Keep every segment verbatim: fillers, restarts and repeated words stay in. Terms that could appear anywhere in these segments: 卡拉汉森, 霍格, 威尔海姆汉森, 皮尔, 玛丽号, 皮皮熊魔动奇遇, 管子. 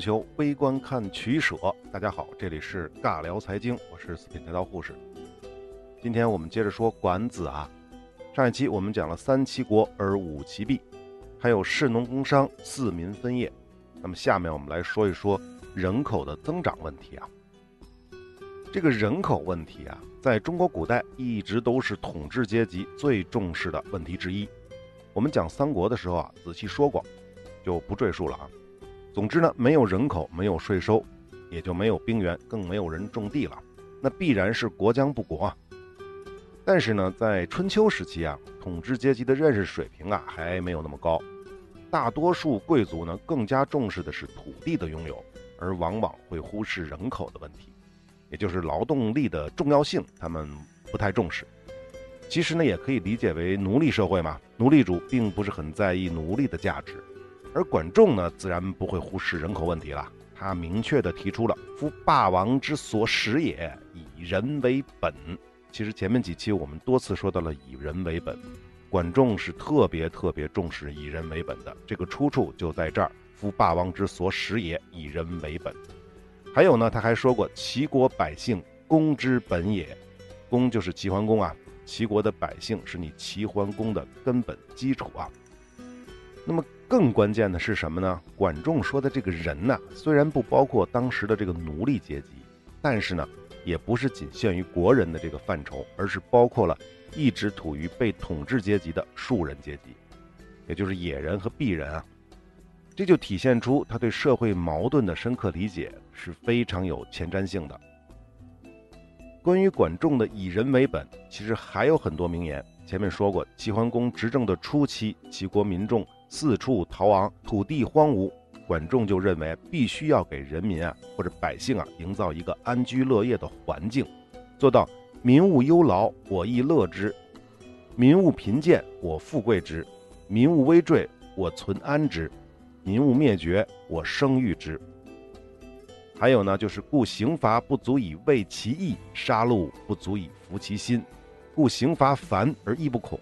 请求微观看取舍。大家好，这里是尬聊财经，我是四品财道护士。今天我们接着说管子啊。上一期我们讲了三其国而五其弊，还有士农工商四民分业。那么下面我们来说一说人口的增长问题啊。这个人口问题啊，在中国古代一直都是统治阶级最重视的问题之一。我们讲三国的时候啊，仔细说过，就不赘述了啊。总之呢，没有人口，没有税收，也就没有兵源，更没有人种地了，那必然是国将不国啊。但是呢，在春秋时期啊，统治阶级的认识水平啊还没有那么高，大多数贵族呢更加重视的是土地的拥有，而往往会忽视人口的问题，也就是劳动力的重要性，他们不太重视。其实呢，也可以理解为奴隶社会嘛，奴隶主并不是很在意奴隶的价值。而管仲呢，自然不会忽视人口问题了。他明确地提出了“夫霸王之所使也，以人为本”。其实前面几期我们多次说到了以人为本，管仲是特别特别重视以人为本的，这个出处就在这儿，“夫霸王之所使也，以人为本”。还有呢，他还说过，齐国百姓，公之本也。公就是齐桓公啊，齐国的百姓是你齐桓公的根本基础啊。那么更关键的是什么呢？管仲说的这个人呢、啊，虽然不包括当时的这个奴隶阶级，但是呢，也不是仅限于国人的这个范畴，而是包括了一直处于被统治阶级的庶人阶级，也就是野人和鄙人啊。这就体现出他对社会矛盾的深刻理解，是非常有前瞻性的。关于管仲的以人为本，其实还有很多名言。前面说过，齐桓公执政的初期，齐国民众四处逃亡，土地荒芜，管仲就认为必须要给人民啊或者百姓啊营造一个安居乐业的环境，做到民勿忧劳，我亦乐之；民勿贫贱，我富贵之；民勿危坠，我存安之；民勿灭绝，我生育之。还有呢，就是故刑罚不足以慰其义，杀戮不足以服其心。故刑罚繁而义不恐，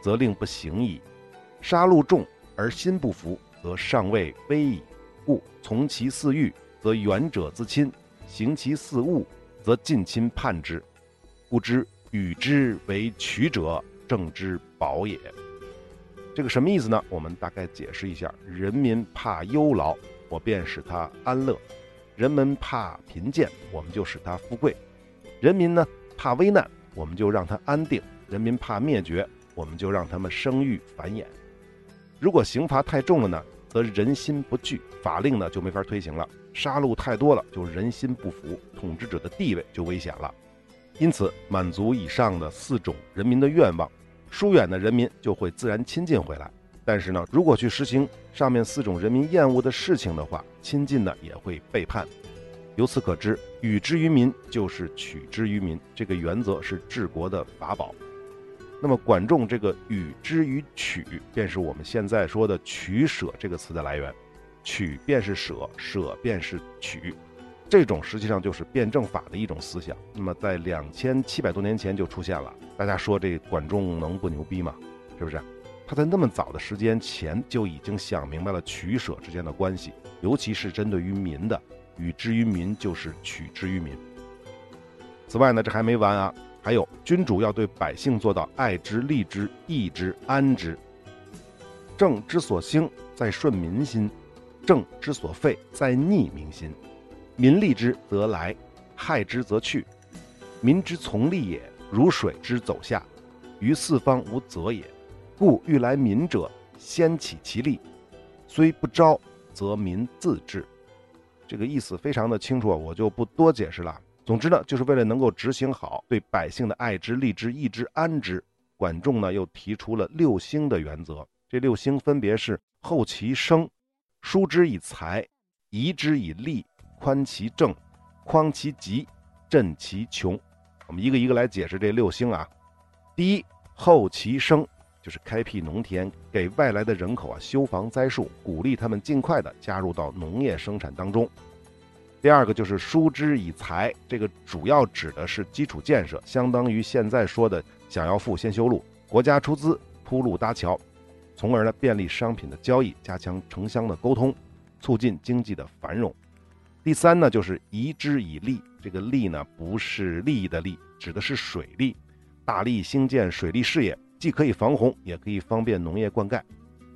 则令不行矣；杀戮重而心不服，则上谓危矣。故从其肆欲，则远者自亲；行其肆恶，则近亲叛之。故知与之为取者，政之保也。这个什么意思呢？我们大概解释一下：人民怕忧劳，我便使他安乐；人们怕贫贱，我们就使他富贵；人民呢怕危难，我们就让它安定；人民怕灭绝，我们就让他们生育繁衍。如果刑罚太重了呢，则人心不惧，法令呢就没法推行了；杀戮太多了，就人心不服，统治者的地位就危险了。因此，满足以上的四种人民的愿望，疏远的人民就会自然亲近回来。但是呢，如果去实行上面四种人民厌恶的事情的话，亲近呢也会背叛。由此可知，与之于民就是取之于民，这个原则是治国的法宝。那么管仲这个与之于取，便是我们现在说的取舍这个词的来源。取便是舍，舍便是取，这种实际上就是辩证法的一种思想。那么在两千七百多年前就出现了，大家说这管仲能不牛逼吗？是不是？他在那么早的时间前就已经想明白了取舍之间的关系，尤其是针对于民的。与之于民就是取之于民。此外呢，这还没完啊，还有君主要对百姓做到爱之、利之、义之、安之。政之所兴，在顺民心；政之所废，在逆民心。民利之则来，害之则去。民之从利也，如水之走下，于四方无则也。故欲来民者，先起其利，虽不昭，则民自治。这个意思非常的清楚，我就不多解释了。总之呢，就是为了能够执行好对百姓的爱之、利之、义之、安之，管仲呢又提出了六兴的原则。这六兴分别是：厚其生，疏之以财，宜之以利，宽其政，匡其疾，振其穷。我们一个一个来解释这六兴啊。第一，厚其生，就是开辟农田，给外来的人口啊修房栽树，鼓励他们尽快的加入到农业生产当中。第二个就是疏之以财，这个主要指的是基础建设，相当于现在说的想要富先修路，国家出资铺路搭桥，从而呢便利商品的交易，加强城乡的沟通。促进经济的繁荣。第三呢，就是遗之以利，这个利呢不是利益的利，指的是水利，大力兴建水利事业，既可以防洪，也可以方便农业灌溉，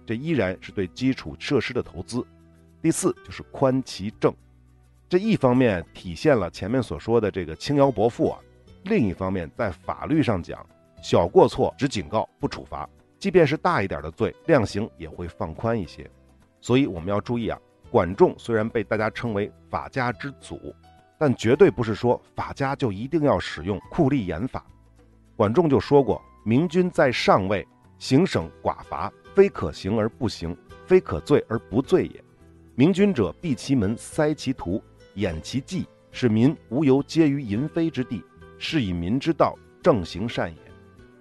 这依然是对基础设施的投资。第四就是宽其政，这一方面体现了前面所说的这个轻徭薄赋啊，另一方面在法律上讲，小过错只警告不处罚，即便是大一点的罪，量刑也会放宽一些。所以我们要注意啊，管仲虽然被大家称为法家之祖，但绝对不是说法家就一定要使用酷吏严法。管仲就说过，明君在上位，行省寡罚，非可行而不行，非可罪而不罪也。明君者，闭其门，塞其途，掩其迹，使民无由皆于淫非之地，是以民之道，正行善也。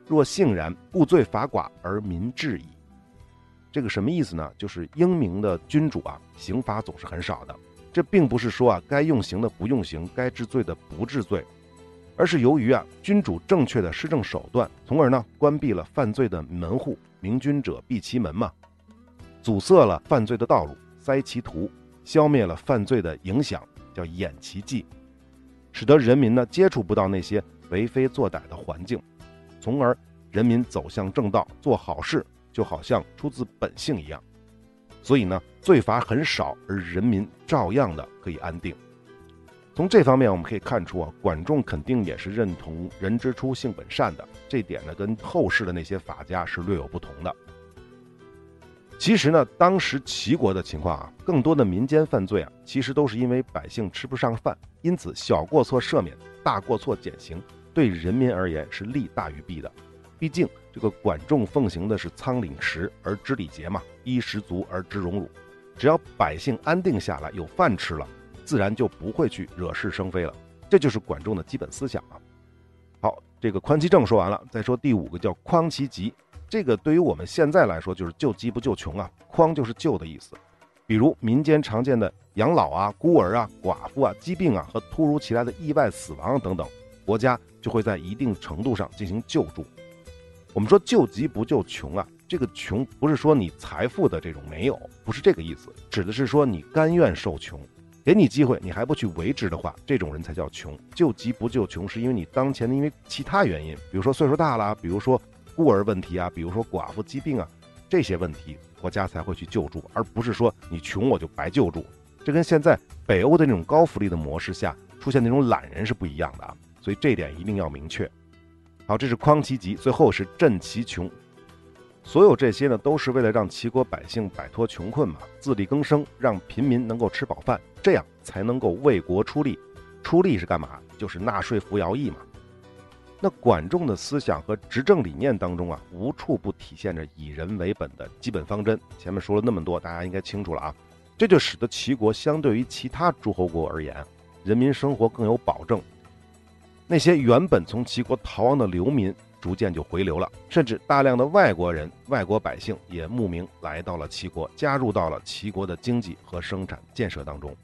若性然，故罪罚寡而民治矣。这个什么意思呢？就是英明的君主啊，刑罚总是很少的。这并不是说啊，该用刑的不用刑，该治罪的不治罪，而是由于啊，君主正确的施政手段，从而呢，关闭了犯罪的门户。明君者，闭其门嘛，阻塞了犯罪的道路，塞其途，消灭了犯罪的影响，叫掩其迹，使得人民呢接触不到那些为非作歹的环境，从而人民走向正道，做好事，就好像出自本性一样。所以呢，罪罚很少，而人民照样的可以安定。从这方面我们可以看出啊，管仲肯定也是认同人之初性本善的，这点呢跟后世的那些法家是略有不同的。其实呢，当时齐国的情况啊，更多的民间犯罪啊，其实都是因为百姓吃不上饭，因此小过错赦免，大过错减刑，对人民而言是利大于弊的。毕竟这个管仲奉行的是仓廪实而知礼节嘛，衣食足而知荣辱，只要百姓安定下来，有饭吃了，自然就不会去惹是生非了，这就是管仲的基本思想啊。好，这个宽其政说完了，再说第五个叫匡其疾，这个对于我们现在来说就是救急不救穷啊，匡就是救的意思。比如民间常见的养老啊、孤儿啊、寡妇啊、疾病啊和突如其来的意外死亡等等，国家就会在一定程度上进行救助。我们说救急不救穷啊，这个穷不是说你财富的这种没有，不是这个意思，指的是说你甘愿受穷，给你机会你还不去为之的话，这种人才叫穷。救急不救穷是因为你当前的因为其他原因，比如说岁数大了，比如说孤儿问题啊，比如说寡妇疾病啊，这些问题国家才会去救助，而不是说你穷我就白救助。这跟现在北欧的那种高福利的模式下出现那种懒人是不一样的啊，所以这点一定要明确。好，这是匡其疾，最后是振其穷。所有这些呢，都是为了让齐国百姓摆脱穷困嘛，自力更生，让平民能够吃饱饭，这样才能够为国出力。出力是干嘛？就是纳税服徭役嘛。那管仲的思想和执政理念当中啊，无处不体现着以人为本的基本方针。前面说了那么多，大家应该清楚了啊。这就使得齐国相对于其他诸侯国而言，人民生活更有保证。那些原本从齐国逃亡的流民逐渐就回流了，甚至大量的外国人、外国百姓也慕名来到了齐国，加入到了齐国的经济和生产建设当中。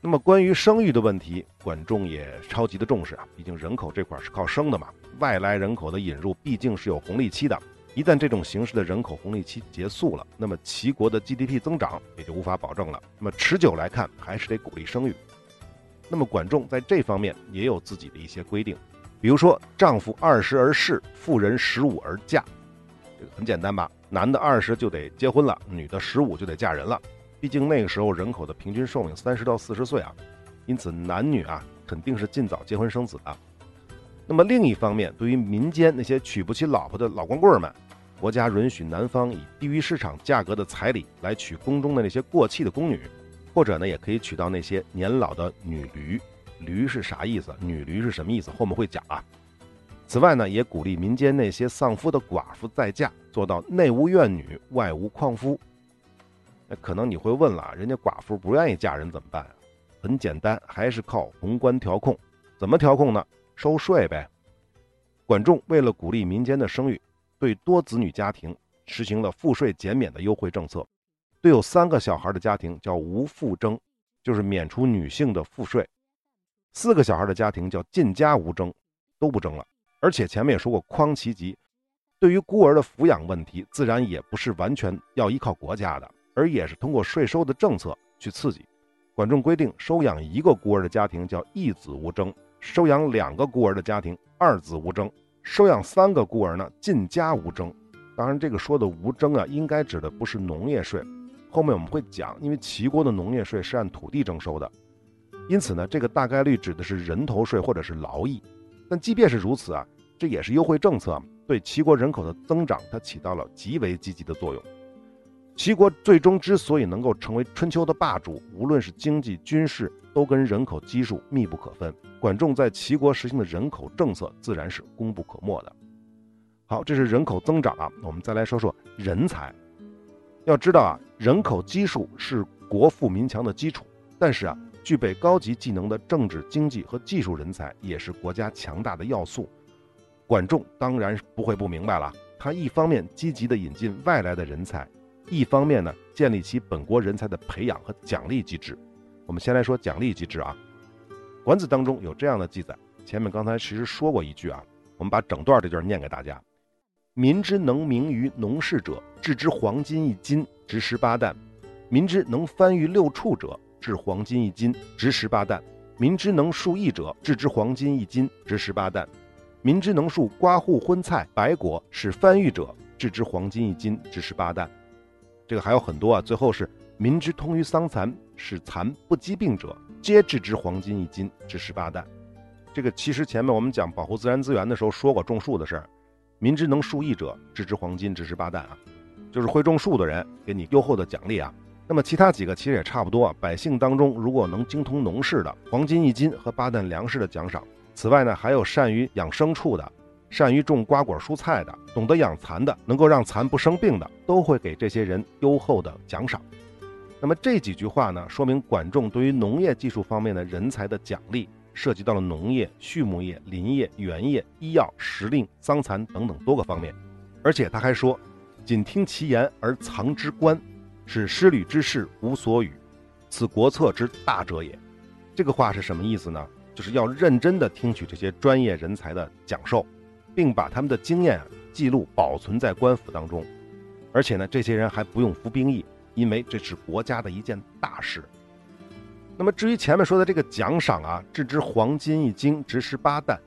那么关于生育的问题，管仲也超级的重视啊，毕竟人口这块是靠生的嘛，外来人口的引入毕竟是有红利期的，一旦这种形式的人口红利期结束了，那么齐国的 G D P 增长也就无法保证了，那么持久来看还是得鼓励生育。那么管仲在这方面也有自己的一些规定，比如说丈夫二十而仕，妇人十五而嫁，这个很简单吧，男的二十就得结婚了，女的十五就得嫁人了，毕竟那个时候人口的平均寿命三十到四十岁啊，因此男女啊肯定是尽早结婚生子的。那么另一方面，对于民间那些娶不起老婆的老光棍们，国家允许男方以低于市场价格的彩礼来娶宫中的那些过气的宫女，或者呢，也可以娶到那些年老的女驴。驴是啥意思？女驴是什么意思？后面会讲啊。此外呢，也鼓励民间那些丧夫的寡妇再嫁，做到内无怨女，外无旷夫。那可能你会问了，人家寡妇不愿意嫁人怎么办啊？很简单，还是靠宏观调控。怎么调控呢？收税呗。管仲为了鼓励民间的生育，对多子女家庭实行了赋税减免的优惠政策。对有三个小孩的家庭叫无赋征，就是免除女性的赋税；四个小孩的家庭叫尽家无征，都不征了。而且前面也说过，匡其疾，对于孤儿的抚养问题，自然也不是完全要依靠国家的，而也是通过税收的政策去刺激。管仲规定，收养一个孤儿的家庭叫一子无争，收养两个孤儿的家庭二子无争，收养三个孤儿呢进家无争。当然，这个说的无征啊，应该指的不是农业税，后面我们会讲，因为齐国的农业税是按土地征收的，因此呢，这个大概率指的是人头税或者是劳役。但即便是如此啊，这也是优惠政策，对齐国人口的增长它起到了极为积极的作用。齐国最终之所以能够成为春秋的霸主，无论是经济、军事，都跟人口基数密不可分。管仲在齐国实行的人口政策自然是功不可没的。好，这是人口增长啊，我们再来说说人才。要知道啊，人口基数是国富民强的基础，但是啊，具备高级技能的政治、经济和技术人才也是国家强大的要素。管仲当然不会不明白了，他一方面积极地引进外来的人才，一方面呢，建立起本国人才的培养和奖励机制。我们先来说奖励机制啊，《管子》当中有这样的记载，前面刚才其实说过一句啊，我们把整段这句念给大家。民之能名于农事者，制之黄金一斤，值十八担；民之能翻于六畜者，制黄金一斤，值十八担；民之能数亿者，制之黄金一斤，值十八担；民之能数瓜瓠荤菜白果，使翻育者，制之黄金一斤，值十八担。这个还有很多啊，最后是民之通于桑蚕，使蚕不疾病者，皆制之黄金一斤，值十八担。这个其实前面我们讲保护自然资源的时候说过种树的事儿。民之能数亿者，制之黄金，值十八担啊，就是会种树的人给你优厚的奖励啊。那么其他几个其实也差不多啊，百姓当中如果能精通农事的，黄金一斤和八担粮食的奖赏。此外呢，还有善于养牲畜的，善于种瓜果蔬菜的，懂得养蚕的，能够让蚕不生病的，都会给这些人优厚的奖赏。那么这几句话呢，说明管仲对于农业技术方面的人才的奖励涉及到了农业、畜牧业、林业、园业、医药、时令、桑蚕等等多个方面。而且他还说，仅听其言而藏之官，使失履之士无所与，此国策之大者也。这个话是什么意思呢？就是要认真地听取这些专业人才的讲授，并把他们的经验记录保存在官府当中。而且呢，这些人还不用服兵役，因为这是国家的一件大事。那么至于前面说的这个奖赏啊，制之黄金一斤，值十八担。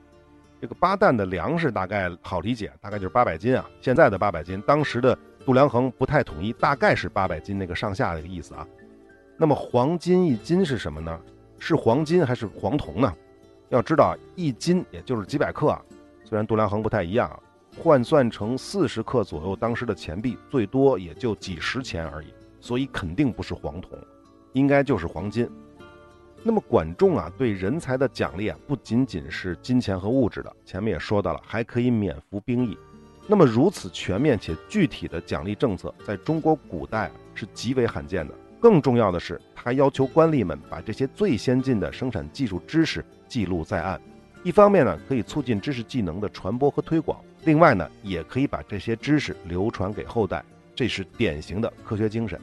这个八担的粮食大概好理解，大概就是八百斤啊，现在的八百斤，当时的度量衡不太统一，大概是八百斤那个上下的意思啊。那么黄金一斤是什么呢？是黄金还是黄铜呢？要知道一斤也就是几百克啊，虽然度量衡不太一样啊，换算成四十克左右当时的钱币，最多也就几十钱而已，所以肯定不是黄铜，应该就是黄金。那么管仲啊，对人才的奖励啊，不仅仅是金钱和物质的，前面也说到了，还可以免服兵役。那么如此全面且具体的奖励政策，在中国古代啊，是极为罕见的。更重要的是，他要求官吏们把这些最先进的生产技术知识记录在案。一方面呢，可以促进知识技能的传播和推广；另外呢，也可以把这些知识流传给后代。这是典型的科学精神。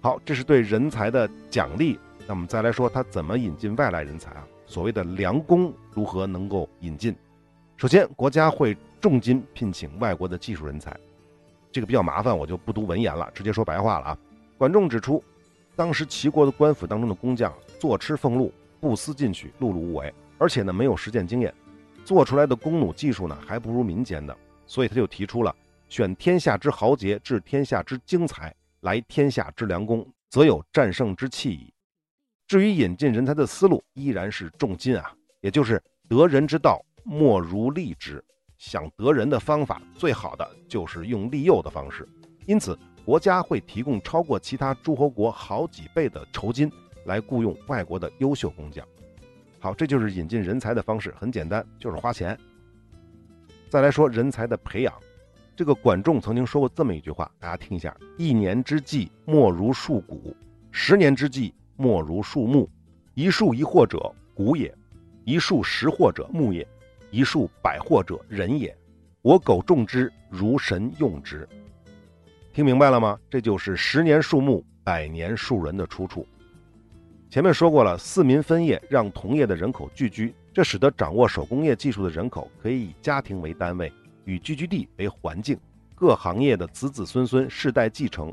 好，这是对人才的奖励。那我们再来说他怎么引进外来人才啊？所谓的良工如何能够引进？首先，国家会重金聘请外国的技术人才，这个比较麻烦，我就不读文言了，直接说白话了啊。管仲指出，当时齐国的官府当中的工匠坐吃俸禄，不思进取，碌碌无为，而且呢没有实践经验，做出来的弓弩技术呢还不如民间的，所以他就提出了选天下之豪杰，治天下之精才，来天下之良工，则有战胜之气矣。至于引进人才的思路，依然是重金啊，也就是得人之道，莫如利之。想得人的方法，最好的就是用利诱的方式。因此，国家会提供超过其他诸侯国好几倍的酬金，来雇佣外国的优秀工匠。好，这就是引进人才的方式，很简单，就是花钱。再来说人才的培养，这个管仲曾经说过这么一句话，大家听一下：一年之计，莫如树谷；十年之计，莫如树木。一树一获者，谷也；一树十获者，木也；一树百获者，人也。我苟种之，如神用之。听明白了吗？这就是十年树木，百年树人的出处。前面说过了，四民分业让同业的人口聚居，这使得掌握手工业技术的人口可以以家庭为单位，以聚居地为环境，各行业的子子孙孙世代继承，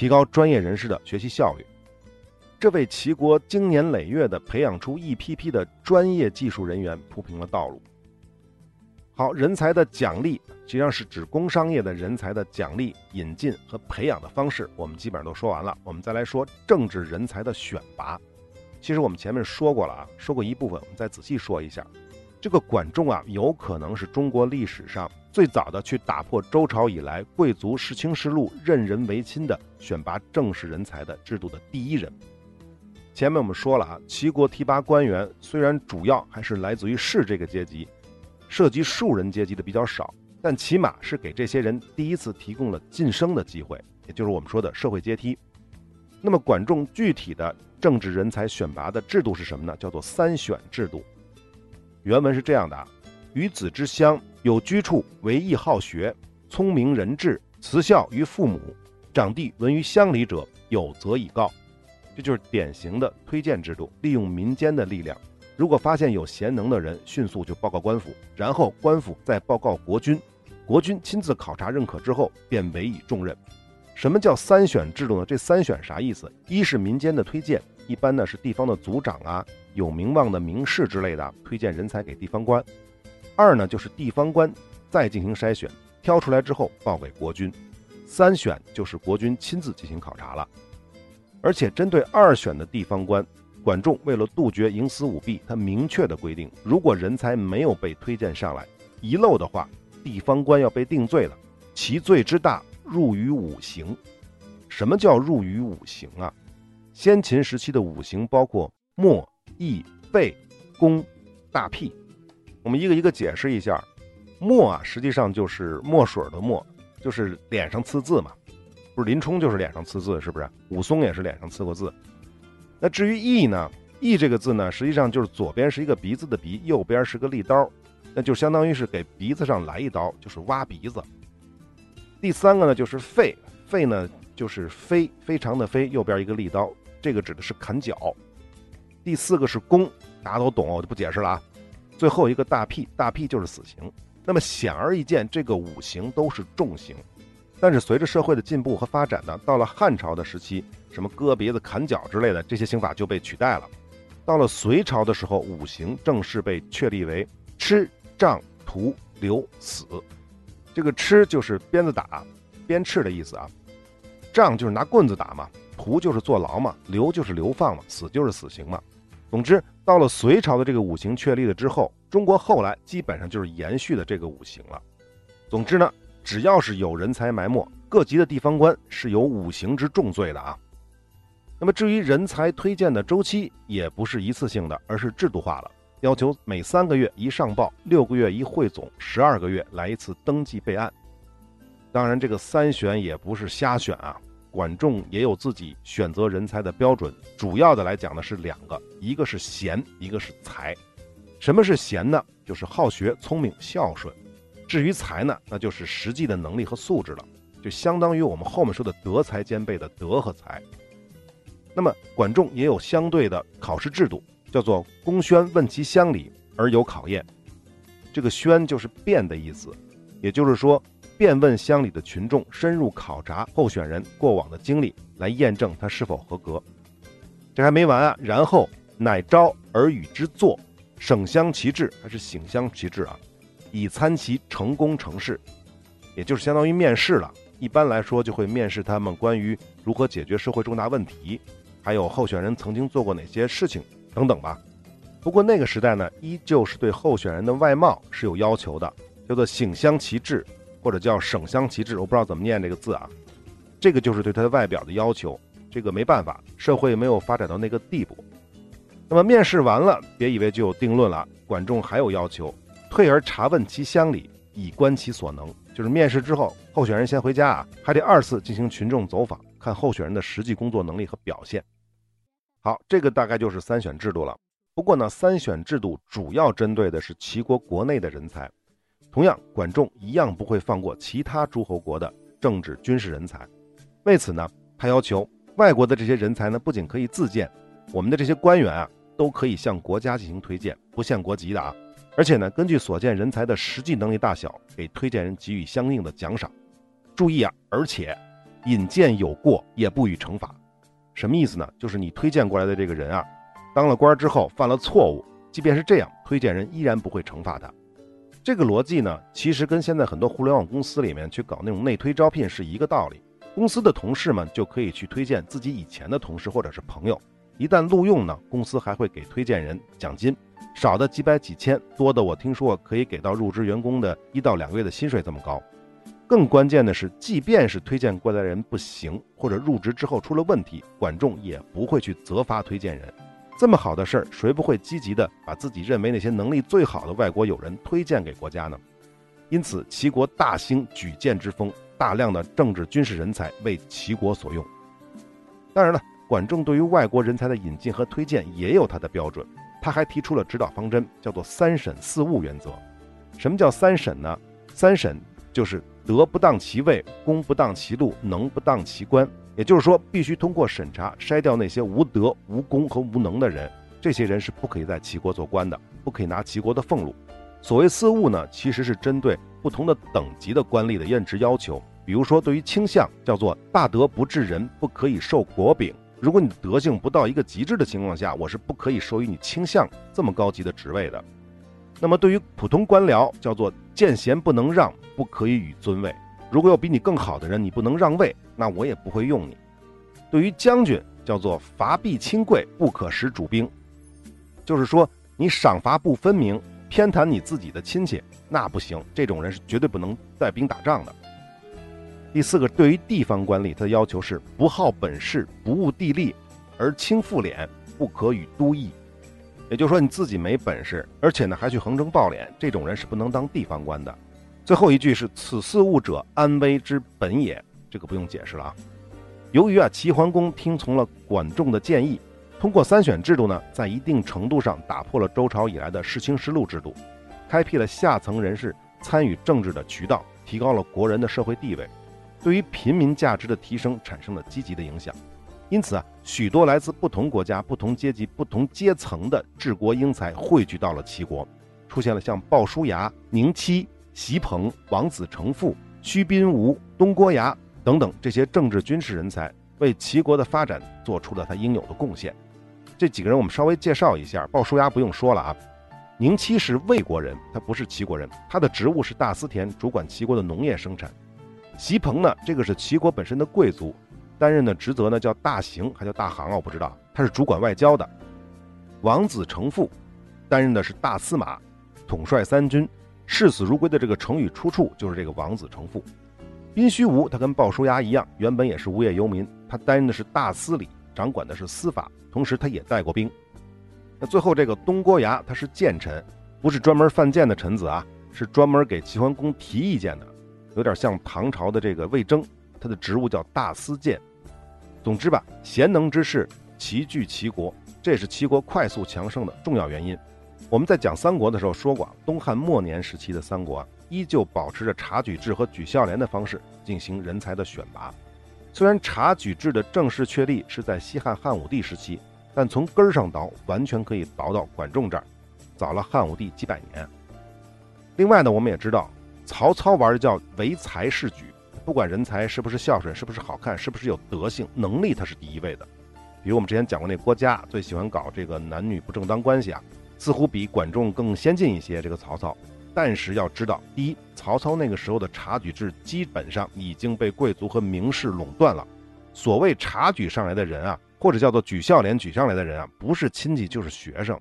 提高专业人士的学习效率。这为齐国经年累月的培养出一批批的专业技术人员铺平了道路。好，人才的奖励实际上是指工商业的人才的奖励、引进和培养的方式，我们基本上都说完了。我们再来说政治人才的选拔。其实我们前面说过了啊，说过一部分，我们再仔细说一下。这个管仲啊，有可能是中国历史上最早的去打破周朝以来贵族世卿世禄任人唯亲的选拔正式人才的制度的第一人。前面我们说了啊，齐国提拔官员虽然主要还是来自于士这个阶级，涉及庶人阶级的比较少，但起码是给这些人第一次提供了晋升的机会，也就是我们说的社会阶梯。那么管仲具体的政治人才选拔的制度是什么呢？叫做三选制度。原文是这样的啊：与子之乡，有居处，为义好学，聪明仁智，慈孝于父母，长弟闻于乡里者，有责以告。这就是典型的推荐制度，利用民间的力量。如果发现有贤能的人，迅速就报告官府，然后官府再报告国君，国君亲自考察认可之后，便委以重任。什么叫三选制度呢？这三选啥意思？一是民间的推荐，一般呢是地方的族长啊、有名望的名士之类的推荐人才给地方官。二呢就是地方官再进行筛选，挑出来之后报给国君。三选就是国君亲自进行考察了。而且针对二选的地方官，管仲为了杜绝营私舞弊，他明确的规定，如果人才没有被推荐上来，遗漏的话，地方官要被定罪了，其罪之大，入于五刑。什么叫入于五刑啊？先秦时期的五刑包括墨、缢、蜚、公、大辟。我们一个一个解释一下。墨啊，实际上就是墨水的墨，就是脸上刺字嘛，不是林冲就是脸上刺字，是不是？武松也是脸上刺过字。那至于缢呢，缢这个字呢，实际上就是左边是一个鼻子的鼻，右边是个利刀，那就相当于是给鼻子上来一刀，就是挖鼻子。第三个呢就是蜚，蜚呢就是非，非常的非，右边一个利刀，这个指的是砍脚。第四个是公，大家都懂，我就不解释了啊。最后一个大辟，大辟就是死刑。那么显而易见，这个五刑都是重刑。但是随着社会的进步和发展呢，到了汉朝的时期，什么割鼻子、砍脚之类的这些刑法就被取代了。到了隋朝的时候，五刑正式被确立为螭、杖、荼、流、死。这个螭就是鞭子打、鞭笞的意思啊，杖就是拿棍子打嘛，荼就是坐牢嘛，流就是流放嘛，死就是死刑嘛。总之，到了隋朝的这个五行确立了之后，中国后来基本上就是延续的这个五行了。总之呢，只要是有人才埋没，各级的地方官是有五行之重罪的啊。那么至于人才推荐的周期，也不是一次性的，而是制度化了，要求每三个月一上报，六个月一汇总，十二个月来一次登记备案。当然，这个三选也不是瞎选啊，管仲也有自己选择人才的标准，主要的来讲呢是两个，一个是贤，一个是才。什么是贤呢？就是好学、聪明、孝顺。至于才呢，那就是实际的能力和素质了，就相当于我们后面说的德才兼备的德和才。那么管仲也有相对的考试制度，叫做公宣问其乡里而有考验。这个宣就是辩的意思，也就是说便问乡里的群众，深入考察候选人过往的经历，来验证他是否合格。这还没完啊，然后乃招而与之作，省乡其志，还是省乡其志啊，以参其成功成事，也就是相当于面试了。一般来说就会面试他们关于如何解决社会重大问题，还有候选人曾经做过哪些事情等等吧。不过那个时代呢，依旧是对候选人的外貌是有要求的，叫做省乡其志，或者叫省乡其志，我不知道怎么念这个字啊。这个就是对他的外表的要求，这个没办法，社会没有发展到那个地步。那么面试完了，别以为就有定论了，管仲还有要求，退而查问其乡里，以观其所能。就是面试之后，候选人先回家啊，还得二次进行群众走访，看候选人的实际工作能力和表现。好，这个大概就是三选制度了。不过呢，三选制度主要针对的是齐国国内的人才。同样，管仲一样不会放过其他诸侯国的政治军事人才。为此呢，他要求外国的这些人才呢，不仅可以自荐，我们的这些官员啊，都可以向国家进行推荐，不限国籍的啊。而且呢，根据所荐人才的实际能力大小，给推荐人给予相应的奖赏。注意啊，而且引荐有过，也不予惩罚。什么意思呢？就是你推荐过来的这个人啊，当了官之后犯了错误，即便是这样，推荐人依然不会惩罚他。这个逻辑呢，其实跟现在很多互联网公司里面去搞那种内推招聘是一个道理。公司的同事们就可以去推荐自己以前的同事或者是朋友，一旦录用呢，公司还会给推荐人奖金，少的几百几千，多的我听说可以给到入职员工的一到两个月的薪水这么高。更关键的是，即便是推荐过来的人不行，或者入职之后出了问题，管仲也不会去责罚推荐人。这么好的事儿，谁不会积极的把自己认为那些能力最好的外国友人推荐给国家呢？因此，齐国大兴举荐之风，大量的政治军事人才为齐国所用。当然了，管仲对于外国人才的引进和推荐也有他的标准，他还提出了指导方针，叫做三审四务原则。什么叫三审呢？三审就是德不当其位，功不当其禄，能不当其官。也就是说，必须通过审查筛掉那些无德、无功和无能的人，这些人是不可以在齐国做官的，不可以拿齐国的俸禄。所谓四务呢，其实是针对不同的等级的官吏的任职要求。比如说，对于卿相，叫做大德不治人，不可以授国柄。如果你的德性不到一个极致的情况下，我是不可以授予你卿相这么高级的职位的。那么对于普通官僚，叫做见贤不能让，不可以与尊位。如果有比你更好的人，你不能让位，那我也不会用你。对于将军，叫做罚必亲贵，不可使主兵。就是说，你赏罚不分明，偏袒你自己的亲戚，那不行，这种人是绝对不能带兵打仗的。第四个，对于地方官吏，他的要求是不好本事，不务地利，而轻赋敛，不可与都邑。也就是说，你自己没本事，而且呢还去横征暴敛，这种人是不能当地方官的。最后一句是此四务者，安危之本也，这个不用解释了啊。由于啊齐桓公听从了管仲的建议，通过三选制度呢，在一定程度上打破了周朝以来的世卿世禄制度，开辟了下层人士参与政治的渠道，提高了国人的社会地位，对于平民价值的提升产生了积极的影响。因此啊，许多来自不同国家、不同阶级、不同阶层的治国英才汇聚到了齐国，出现了像鲍叔牙、宁戚、席鹏、王子成父、须宾吴、东郭牙等等这些政治军事人才，为齐国的发展做出了他应有的贡献。这几个人我们稍微介绍一下，鲍叔牙不用说了啊。宁戚是魏国人，他不是齐国人，他的职务是大司田，主管齐国的农业生产。席鹏呢，这个是齐国本身的贵族，担任的职责呢叫大行，还叫大行啊，我不知道，他是主管外交的。王子成父担任的是大司马，统帅三军。视死如归的这个成语出处就是这个王子成父。宾虚吴他跟鲍叔牙一样，原本也是无业游民，他担任的是大司礼，掌管的是司法，同时他也带过兵。那最后这个东郭牙，他是谏臣，不是专门犯谏的臣子啊，是专门给齐桓公提意见的，有点像唐朝的这个魏征，他的职务叫大司谏。总之吧，贤能之士齐聚齐国，这也是齐国快速强盛的重要原因。我们在讲三国的时候说过，东汉末年时期的三国依旧保持着察举制和举孝廉的方式进行人才的选拔。虽然察举制的正式确立是在西汉汉武帝时期，但从根儿上倒完全可以倒到管仲这儿，早了汉武帝几百年。另外呢，我们也知道曹操玩的叫唯才是举，不管人才是不是孝顺，是不是好看，是不是有德性，能力它是第一位的。比如我们之前讲过，那郭嘉最喜欢搞这个男女不正当关系啊，似乎比管仲更先进一些，这个曹操。但是要知道，第一，曹操那个时候的察举制基本上已经被贵族和名士垄断了。所谓察举上来的人啊，或者叫做举孝廉举上来的人啊，不是亲戚就是学生。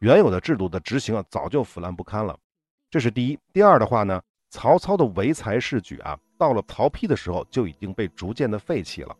原有的制度的执行啊，早就腐烂不堪了。这是第一。第二的话呢，曹操的唯才是举啊，到了曹丕的时候就已经被逐渐的废弃了，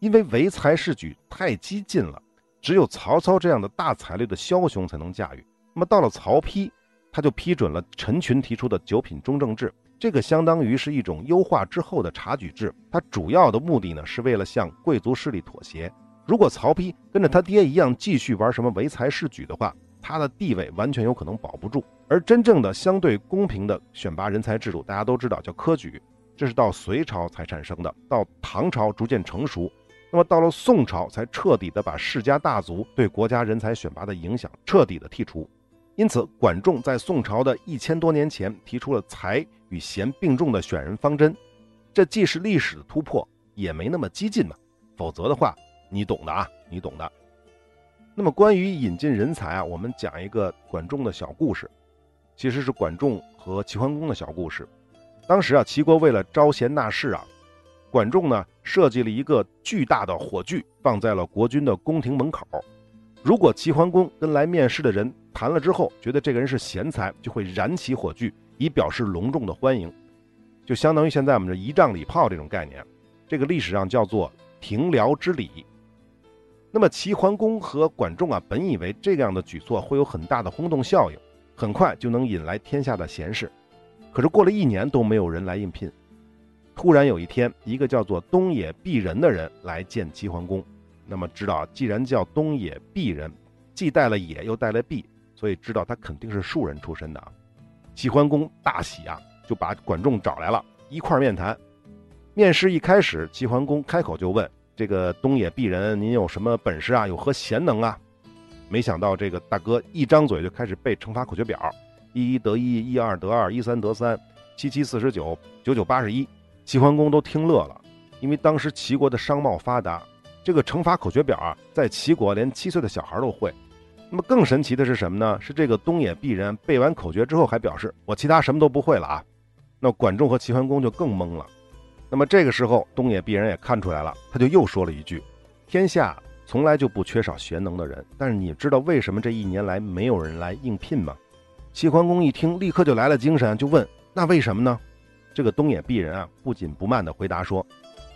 因为唯才是举太激进了。只有曹操这样的大才略的枭雄才能驾驭。那么到了曹丕，他就批准了陈群提出的九品中正制，这个相当于是一种优化之后的察举制，它主要的目的呢是为了向贵族势力妥协。如果曹丕跟着他爹一样继续玩什么唯才是举的话，他的地位完全有可能保不住。而真正的相对公平的选拔人才制度，大家都知道叫科举，这是到隋朝才产生的，到唐朝逐渐成熟。那么到了宋朝才彻底的把世家大族对国家人才选拔的影响彻底的剔除。因此管仲在宋朝的一千多年前提出了才与贤并重的选人方针，这既是历史的突破，也没那么激进嘛，否则的话你懂的啊，你懂的。那么关于引进人才啊，我们讲一个管仲的小故事，其实是管仲和齐桓公的小故事。当时啊，齐国为了招贤纳士啊，管仲呢设计了一个巨大的火炬，放在了国君的宫廷门口。如果齐桓公跟来面试的人谈了之后，觉得这个人是贤才，就会燃起火炬，以表示隆重的欢迎，就相当于现在我们这一仗礼炮这种概念，这个历史上叫做庭燎之礼。那么齐桓公和管仲啊，本以为这样的举措会有很大的轰动效应，很快就能引来天下的贤士。可是过了一年都没有人来应聘，突然有一天，一个叫做东野鄙人的人来见齐桓公。那么知道既然叫东野鄙人，既带了野又带了鄙，所以知道他肯定是庶人出身的啊。齐桓公大喜啊，就把管仲找来了一块面谈。面试一开始，齐桓公开口就问，这个东野鄙人您有什么本事啊，有何贤能啊？没想到这个大哥一张嘴就开始背乘法口诀表，一一得一，一二得二，一三得三，七七四十九，九九八十一。齐桓公都听乐了，因为当时齐国的商贸发达，这个乘法口诀表啊，在齐国连七岁的小孩都会。那么更神奇的是什么呢？是这个东野鄙人背完口诀之后还表示，我其他什么都不会了啊。那管仲和齐桓公就更懵了。那么这个时候东野鄙人也看出来了，他就又说了一句，天下从来就不缺少贤能的人，但是你知道为什么这一年来没有人来应聘吗？齐桓公一听立刻就来了精神，就问，那为什么呢？这个东野鄙人啊，不紧不慢地回答说，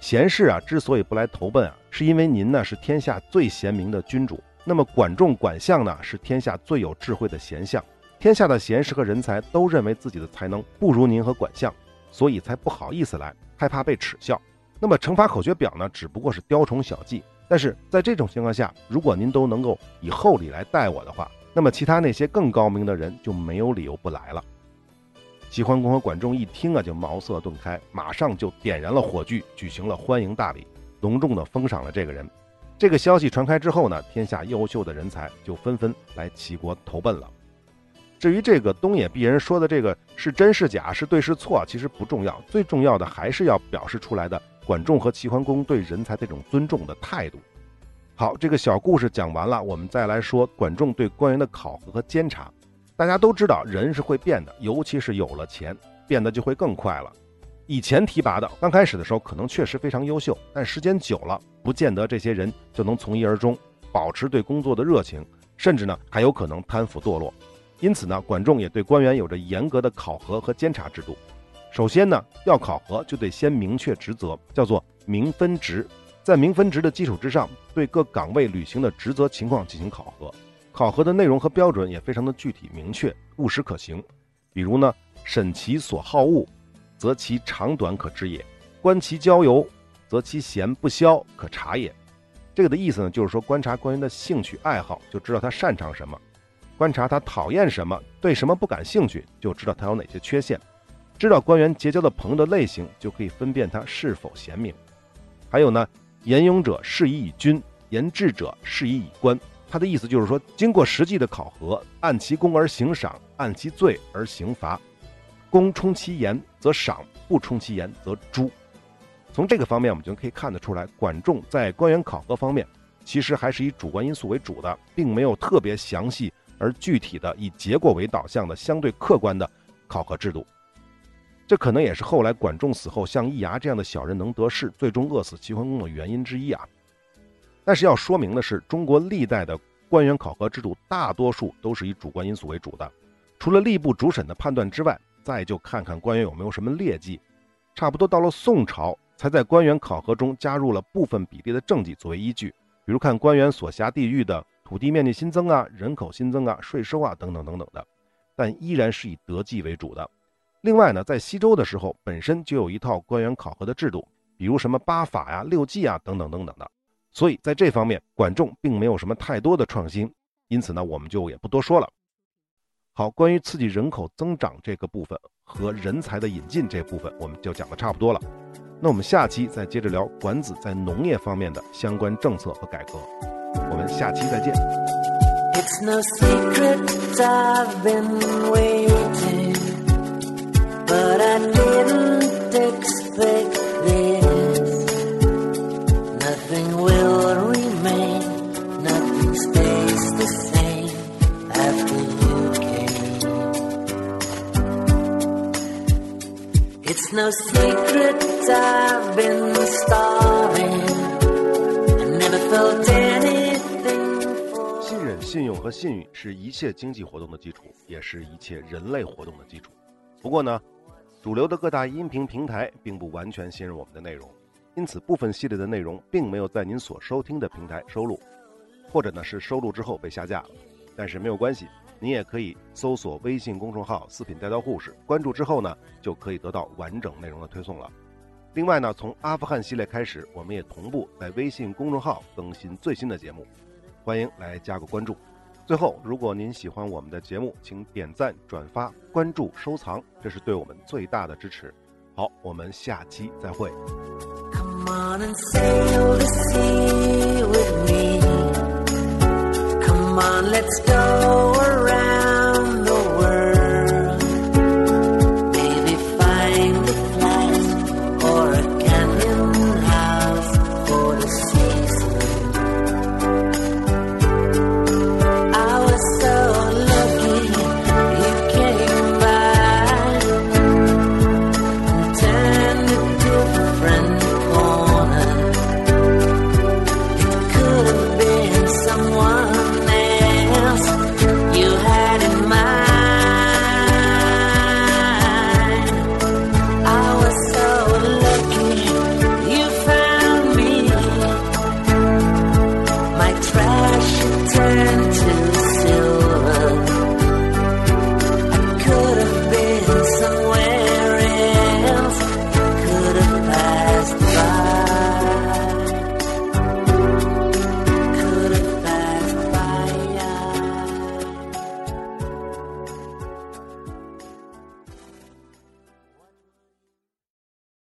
贤士啊之所以不来投奔啊，是因为您呢是天下最贤明的君主，那么管仲管相呢是天下最有智慧的贤相，天下的贤士和人才都认为自己的才能不如您和管相，所以才不好意思来，害怕被耻笑。那么乘法口诀表呢只不过是雕虫小技，但是在这种情况下，如果您都能够以厚礼来待我的话，那么其他那些更高明的人就没有理由不来了。齐桓公和管仲一听啊，就茅塞顿开，马上就点燃了火炬，举行了欢迎大礼，隆重的封赏了这个人。这个消息传开之后呢，天下优秀的人才就纷纷来齐国投奔了。至于这个东野鄙人说的这个是真是假，是对是错，其实不重要，最重要的还是要表示出来的管仲和齐桓公对人才这种尊重的态度。好，这个小故事讲完了，我们再来说管仲对官员的考核和监察。大家都知道人是会变的，尤其是有了钱，变得就会更快了。以前提拔的刚开始的时候可能确实非常优秀，但时间久了不见得这些人就能从一而终，保持对工作的热情，甚至呢还有可能贪腐堕落。因此呢，管仲也对官员有着严格的考核和监察制度。首先呢，要考核就得先明确职责，叫做明分职，在明分职的基础之上，对各岗位履行的职责情况进行考核。考核的内容和标准也非常的具体明确，务实可行。比如呢，审其所好恶，择其长短可知也；观其交游，择其贤不肖可察也。这个的意思呢，就是说观察官员的兴趣爱好，就知道他擅长什么；观察他讨厌什么，对什么不感兴趣，就知道他有哪些缺陷；知道官员结交的朋友的类型，就可以分辨他是否贤明。还有呢，言勇者适宜以君，言智者适宜以官。他的意思就是说，经过实际的考核，按其功而行赏，按其罪而刑罚。功充其言则赏，不充其言则诛。从这个方面，我们就可以看得出来，管仲在官员考核方面，其实还是以主观因素为主的，并没有特别详细而具体的以结果为导向的相对客观的考核制度。这可能也是后来管仲死后，像易牙这样的小人能得势，最终饿死齐桓公的原因之一啊。但是要说明的是，中国历代的官员考核制度大多数都是以主观因素为主的，除了吏部主审的判断之外，再就看看官员有没有什么劣迹。差不多到了宋朝，才在官员考核中加入了部分比例的政绩作为依据，比如看官员所辖地域的土地面积新增啊、人口新增啊、税收啊等等等等的，但依然是以德绩为主的。另外呢，在西周的时候本身就有一套官员考核的制度，比如什么八法呀、啊、六纪啊等等等等的。所以在这方面管仲并没有什么太多的创新，因此呢我们就也不多说了。好，关于刺激人口增长这个部分和人才的引进这部分我们就讲的差不多了，那我们下期再接着聊管子在农业方面的相关政策和改革，我们下期再见。 It's no secret I've been waiting, but I didn't expect this. I've been starving, I never felt anything for. 信任、信用和信誉是一切经济活动的基础，也是一切人类活动的基础。不过呢，主流的各大音频平台并不完全信任我们的内容，因此部分系列的内容并没有在您所收听的平台收录，或者呢是收录之后被下架了。但是没有关系，您也可以搜索微信公众号“四品带刀护士”，关注之后呢，就可以得到完整内容的推送了。另外呢，从阿富汗系列开始，我们也同步在微信公众号更新最新的节目，欢迎来加个关注。最后，如果您喜欢我们的节目，请点赞、转发、关注、收藏，这是对我们最大的支持。好，我们下期再会。Come on, let's go around.